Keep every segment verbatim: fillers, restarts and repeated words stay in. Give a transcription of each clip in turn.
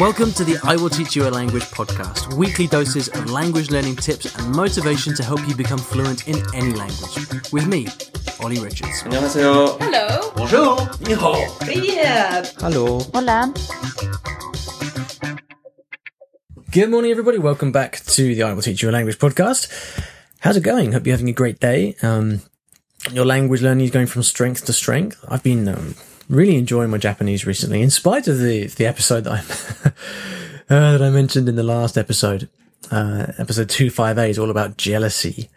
Welcome to the I Will Teach You a Language podcast, weekly doses of language learning tips and motivation to help you become fluent in any language. With me, Olly Richards. 안녕하세요. Hello. Bonjour. Ni hao. Yeah. Hello. Hola. Good morning, everybody. Welcome back to the I Will Teach You a Language podcast. How's it going? Hope you're having a great day. Um, your language learning is going from strength to strength. I've been... Um, Really enjoying my Japanese recently, in spite of the the episode that I uh, that I mentioned in the last episode, uh, episode two fifty-eight is all about jealousy.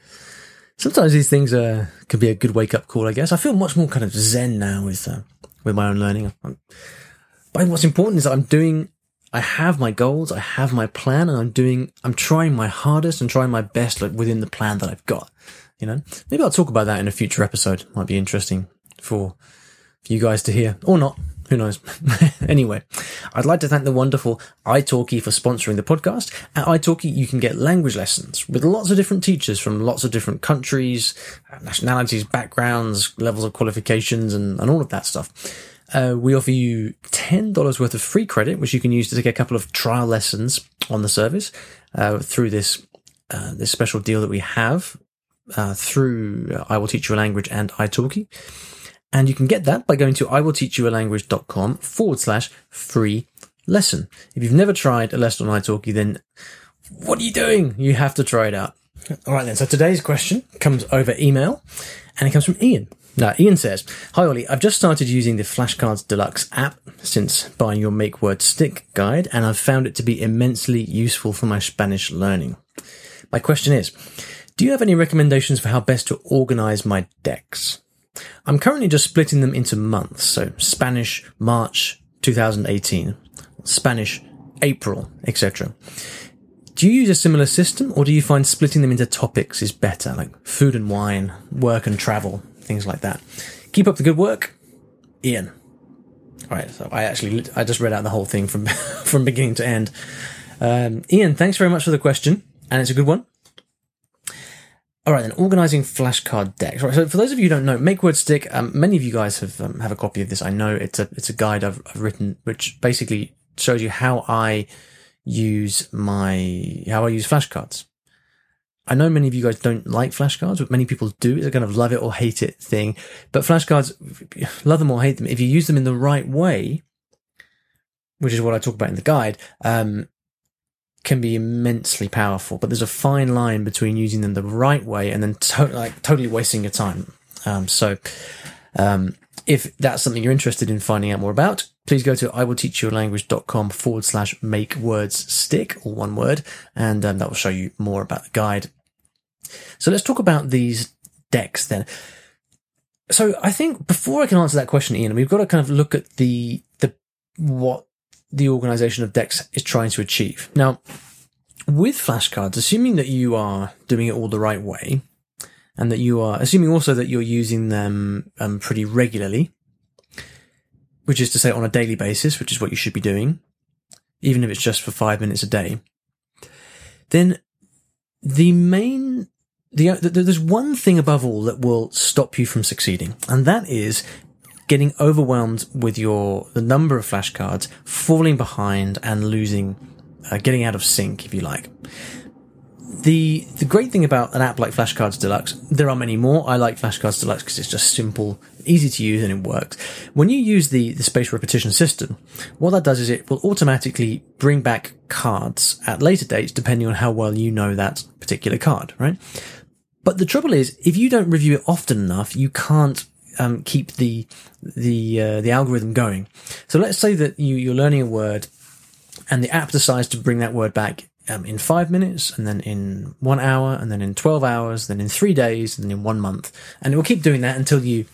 Sometimes these things are can be a good wake up call, I guess. I feel much more kind of zen now with uh, with my own learning. I'm, but what's important is that I'm doing, I have my goals, I have my plan, and I'm doing, I'm trying my hardest and trying my best, like, within the plan that I've got. You know, maybe I'll talk about that in a future episode. Might be interesting for. you guys to hear, or not, who knows. Anyway, I'd like to thank the wonderful italki for sponsoring the podcast. At italki, you can get language lessons with lots of different teachers from lots of different countries, nationalities, backgrounds, levels of qualifications, and, and all of that stuff. Uh, we offer you ten dollars worth of free credit, which you can use to take a couple of trial lessons on the service uh, through this uh, this special deal that we have uh, through uh, I Will Teach You a Language and italki. And you can get that by going to iwillteachyoualanguage.com forward slash free lesson. If you've never tried a lesson on italki, then what are you doing? You have to try it out. All right, then. So today's question comes over email, and it comes from Ian. Now, Ian says, "Hi, Olly. I've just started using the Flashcards Deluxe app since buying your Make Word Stick guide, and I've found it to be immensely useful for my Spanish learning. My question is, do you have any recommendations for how best to organize my decks? I'm currently just splitting them into months, so Spanish March two thousand eighteen, Spanish April, et cetera. Do you use a similar system, or do you find splitting them into topics is better, like food and wine, work and travel, things like that? Keep up the good work, Ian." All right, so I actually I just read out the whole thing from from beginning to end. Um, Ian, thanks very much for the question, and it's a good one. All right, then, organising flashcard decks. All right, so for those of you who don't know, Make Word Stick, um, many of you guys have um, have a copy of this. I know it's a it's a guide I've, I've written, which basically shows you how I use my how I use flashcards. I know many of you guys don't like flashcards, but many people do. It's a kind of love it or hate it thing. But flashcards, love them or hate them, if you use them in the right way, which is what I talk about in the guide, um, can be immensely powerful, but there's a fine line between using them the right way and then to- like totally wasting your time. Um, so um, if that's something you're interested in finding out more about, please go to iwillteachyoualanguage.com forward slash make words stick, all one word, and um, that will show you more about the guide. So let's talk about these decks then. So I think before I can answer that question, Ian, we've got to kind of look at the the what the organization of decks is trying to achieve. Now, with flashcards, assuming that you are doing it all the right way, and that you are assuming also that you're using them um, pretty regularly, which is to say on a daily basis, which is what you should be doing, even if it's just for five minutes a day, then the main, the, the there's one thing above all that will stop you from succeeding, and that is getting overwhelmed with your the number of flashcards, falling behind and losing, uh, getting out of sync, if you like. The the great thing about an app like Flashcards Deluxe, there are many more. I like Flashcards Deluxe because it's just simple, easy to use, and it works. When you use the, the spaced repetition system, what that does is it will automatically bring back cards at later dates, depending on how well you know that particular card, right? But the trouble is, if you don't review it often enough, you can't Um, keep the the uh, the algorithm going. So let's say that you, you're learning a word, and the app decides to bring that word back um, in five minutes, and then in one hour, and then in twelve hours, then in three days, and then in one month, and it will keep doing that until you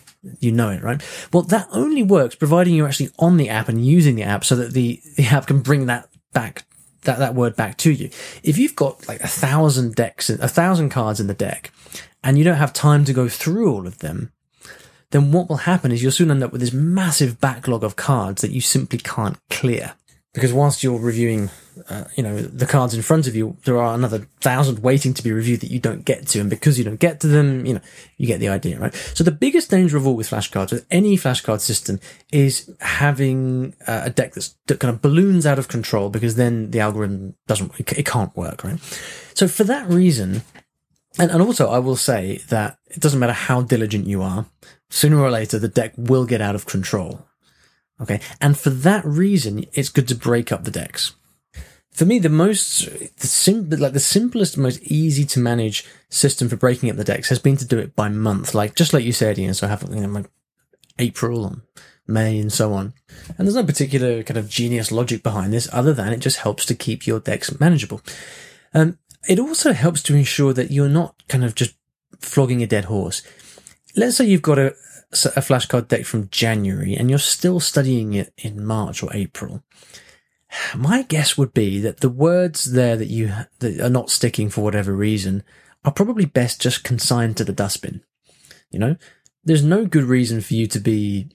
you know it, right? Well, that only works providing you're actually on the app and using the app, so that the the app can bring that back that that word back to you. If you've got like a thousand decks, a thousand cards in the deck, and you don't have time to go through all of them, then what will happen is you'll soon end up with this massive backlog of cards that you simply can't clear. Because whilst you're reviewing, uh, you know, the cards in front of you, there are another thousand waiting to be reviewed that you don't get to. And because you don't get to them, you know, you get the idea, right? So the biggest danger of all with flashcards, with any flashcard system, is having uh, a deck that's, that kind of balloons out of control, because then the algorithm doesn't, it, it can't work, right? So for that reason, and, and also I will say that it doesn't matter how diligent you are, sooner or later the deck will get out of control. Okay, and for that reason, it's good to break up the decks. For me, the most, the sim- like the simplest, most easy to manage system for breaking up the decks has been to do it by month, like just like you said, Ian. So I have, you know, like April and May and so on. And there's no particular kind of genius logic behind this, other than it just helps to keep your decks manageable. Um, it also helps to ensure that you're not kind of just flogging a dead horse. Let's say you've got a a flashcard deck from January and you're still studying it in March or April. My guess would be that the words there that you that are not sticking for whatever reason are probably best just consigned to the dustbin. You know, there's no good reason for you to be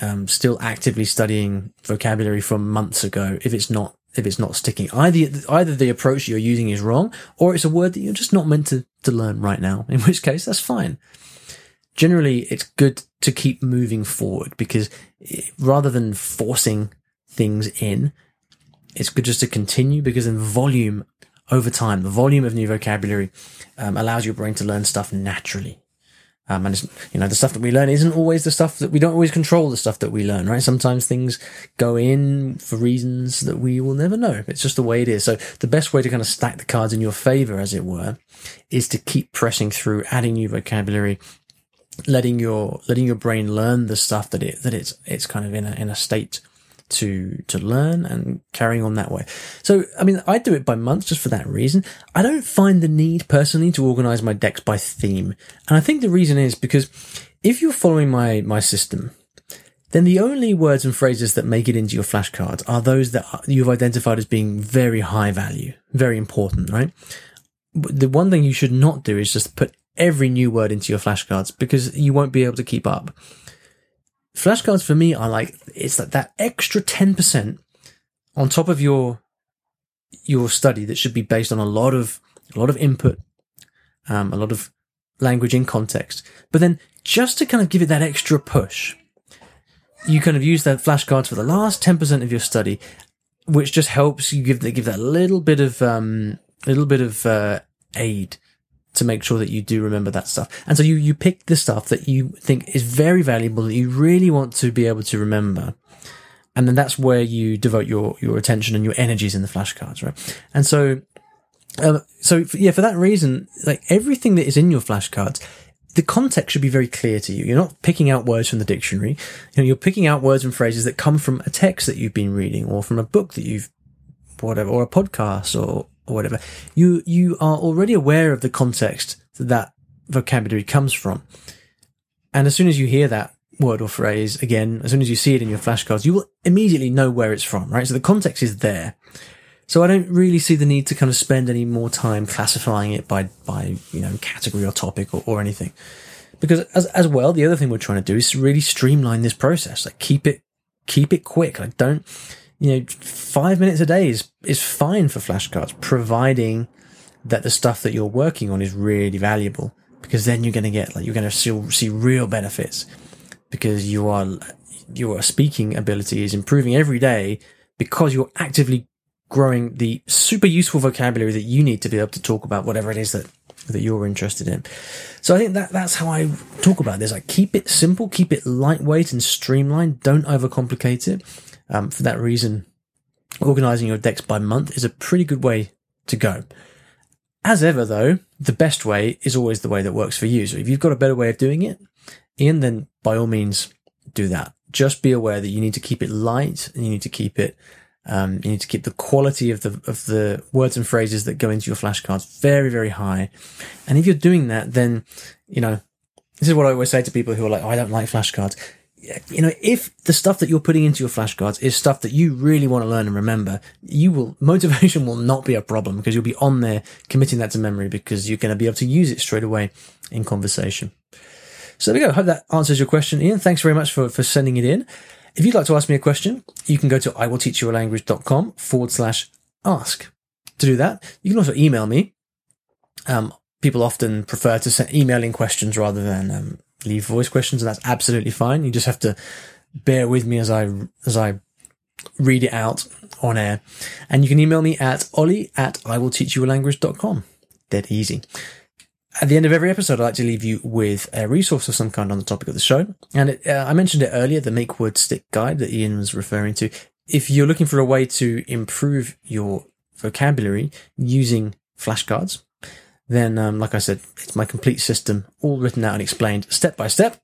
um, still actively studying vocabulary from months ago if it's not if it's not sticking. Either either the approach you're using is wrong, or it's a word that you're just not meant to to learn right now. In which case, that's fine. Generally, it's good to keep moving forward, because rather than forcing things in, it's good just to continue, because then volume over time, the volume of new vocabulary um, allows your brain to learn stuff naturally. Um, and, it's, you know, the stuff that we learn isn't always the stuff that we don't always control the stuff that we learn, right? Sometimes things go in for reasons that we will never know. It's just the way it is. So the best way to kind of stack the cards in your favor, as it were, is to keep pressing through, adding new vocabulary, letting your letting your brain learn the stuff that it that it's it's kind of in a in a state to to learn, and carrying on that way. So I mean, I do it by months just for that reason. I don't find the need personally to organize my decks by theme, and I think the reason is because if you're following my my system, then the only words and phrases that make it into your flashcards are those that you've identified as being very high value, very important, right? The one thing you should not do is just put every new word into your flashcards, because you won't be able to keep up. Flashcards for me are like, it's like that extra ten percent on top of your your study that should be based on a lot of a lot of input, um, a lot of language in context. But then just to kind of give it that extra push, you kind of use that flashcards for the last ten percent of your study, which just helps you give, give that little bit of um, little bit of uh, aid to make sure that you do remember that stuff. And so you, you pick the stuff that you think is very valuable, that you really want to be able to remember. And then that's where you devote your, your attention and your energies in the flashcards, right? And so, um, so for, yeah, for that reason, like everything that is in your flashcards, the context should be very clear to you. You're not picking out words from the dictionary. You know, you're picking out words and phrases that come from a text that you've been reading, or from a book that you've, whatever, or a podcast, or, or whatever. You you are already aware of the context that that vocabulary comes from. And as soon as you hear that word or phrase again, as soon as you see it in your flashcards, you will immediately know where it's from, right? So the context is there. So I don't really see the need to kind of spend any more time classifying it by, by you know, category or topic or, or anything. Because as as well, the other thing we're trying to do is really streamline this process. Like keep it keep it quick. Like don't You know, five minutes a day is, is fine for flashcards, providing that the stuff that you're working on is really valuable, because then you're going to get, like, you're going to see, see real benefits, because you are, your speaking ability is improving every day, because you're actively growing the super useful vocabulary that you need to be able to talk about whatever it is that, that you're interested in. So I think that that's how I talk about this. Like, keep it simple, keep it lightweight and streamlined. Don't overcomplicate it. Um, for that reason, organizing your decks by month is a pretty good way to go. As ever, though, the best way is always the way that works for you. So if you've got a better way of doing it, Ian, then by all means do that. Just be aware that you need to keep it light, and you need to keep it, um, you need to keep the quality of the, of the words and phrases that go into your flashcards very, very high. And if you're doing that, then, you know, this is what I always say to people who are like, oh, I don't like flashcards. You know, if the stuff that you're putting into your flashcards is stuff that you really want to learn and remember, you will, motivation will not be a problem, because you'll be on there committing that to memory, because you're going to be able to use it straight away in conversation. So there we go. I hope that answers your question, Ian. Thanks very much for, for sending it in. If you'd like to ask me a question, you can go to iwillteachyoualanguage.com forward slash ask. To do that, you can also email me. Um, people often prefer to send emailing questions rather than um, leave voice questions, and that's absolutely fine. You just have to bear with me as I as I read it out on air. And you can email me at olly at iwillteachyoualanguage.com. Dead easy. At the end of every episode, I'd like to leave you with a resource of some kind on the topic of the show. And it, uh, I mentioned it earlier, the Make Word Stick guide that Ian was referring to. If you're looking for a way to improve your vocabulary using flashcards, then, um, like I said, it's my complete system, all written out and explained step by step.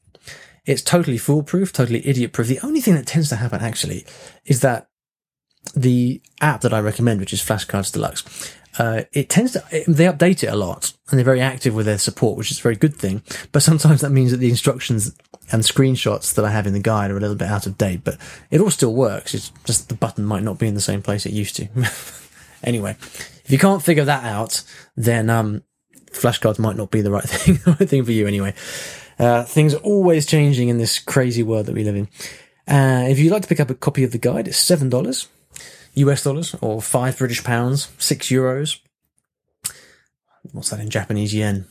It's totally foolproof, totally idiot-proof. The only thing that tends to happen, actually, is that the app that I recommend, which is Flashcards Deluxe, uh, it tends to, it, they update it a lot, and they're very active with their support, which is a very good thing. But sometimes that means that the instructions and screenshots that I have in the guide are a little bit out of date, but it all still works. It's just the button might not be in the same place it used to. Anyway, if you can't figure that out, then um, flashcards might not be the right thing, the right thing for you anyway. Uh, things are always changing in this crazy world that we live in. Uh, if you'd like to pick up a copy of the guide, it's seven dollars U S dollars, or five British pounds, six euros. What's that in Japanese yen?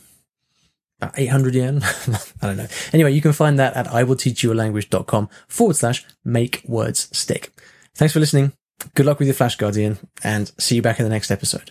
About eight hundred yen? I don't know. Anyway, you can find that at iwillteachyoualanguage.com forward slash make words stick. Thanks for listening. Good luck with your flashcards, Ian, and see you back in the next episode.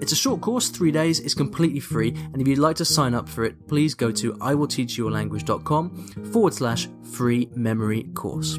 It's a short course, three days, it's completely free, and if you'd like to sign up for it, please go to iwillteachyoualanguage.com forward slash free memory course.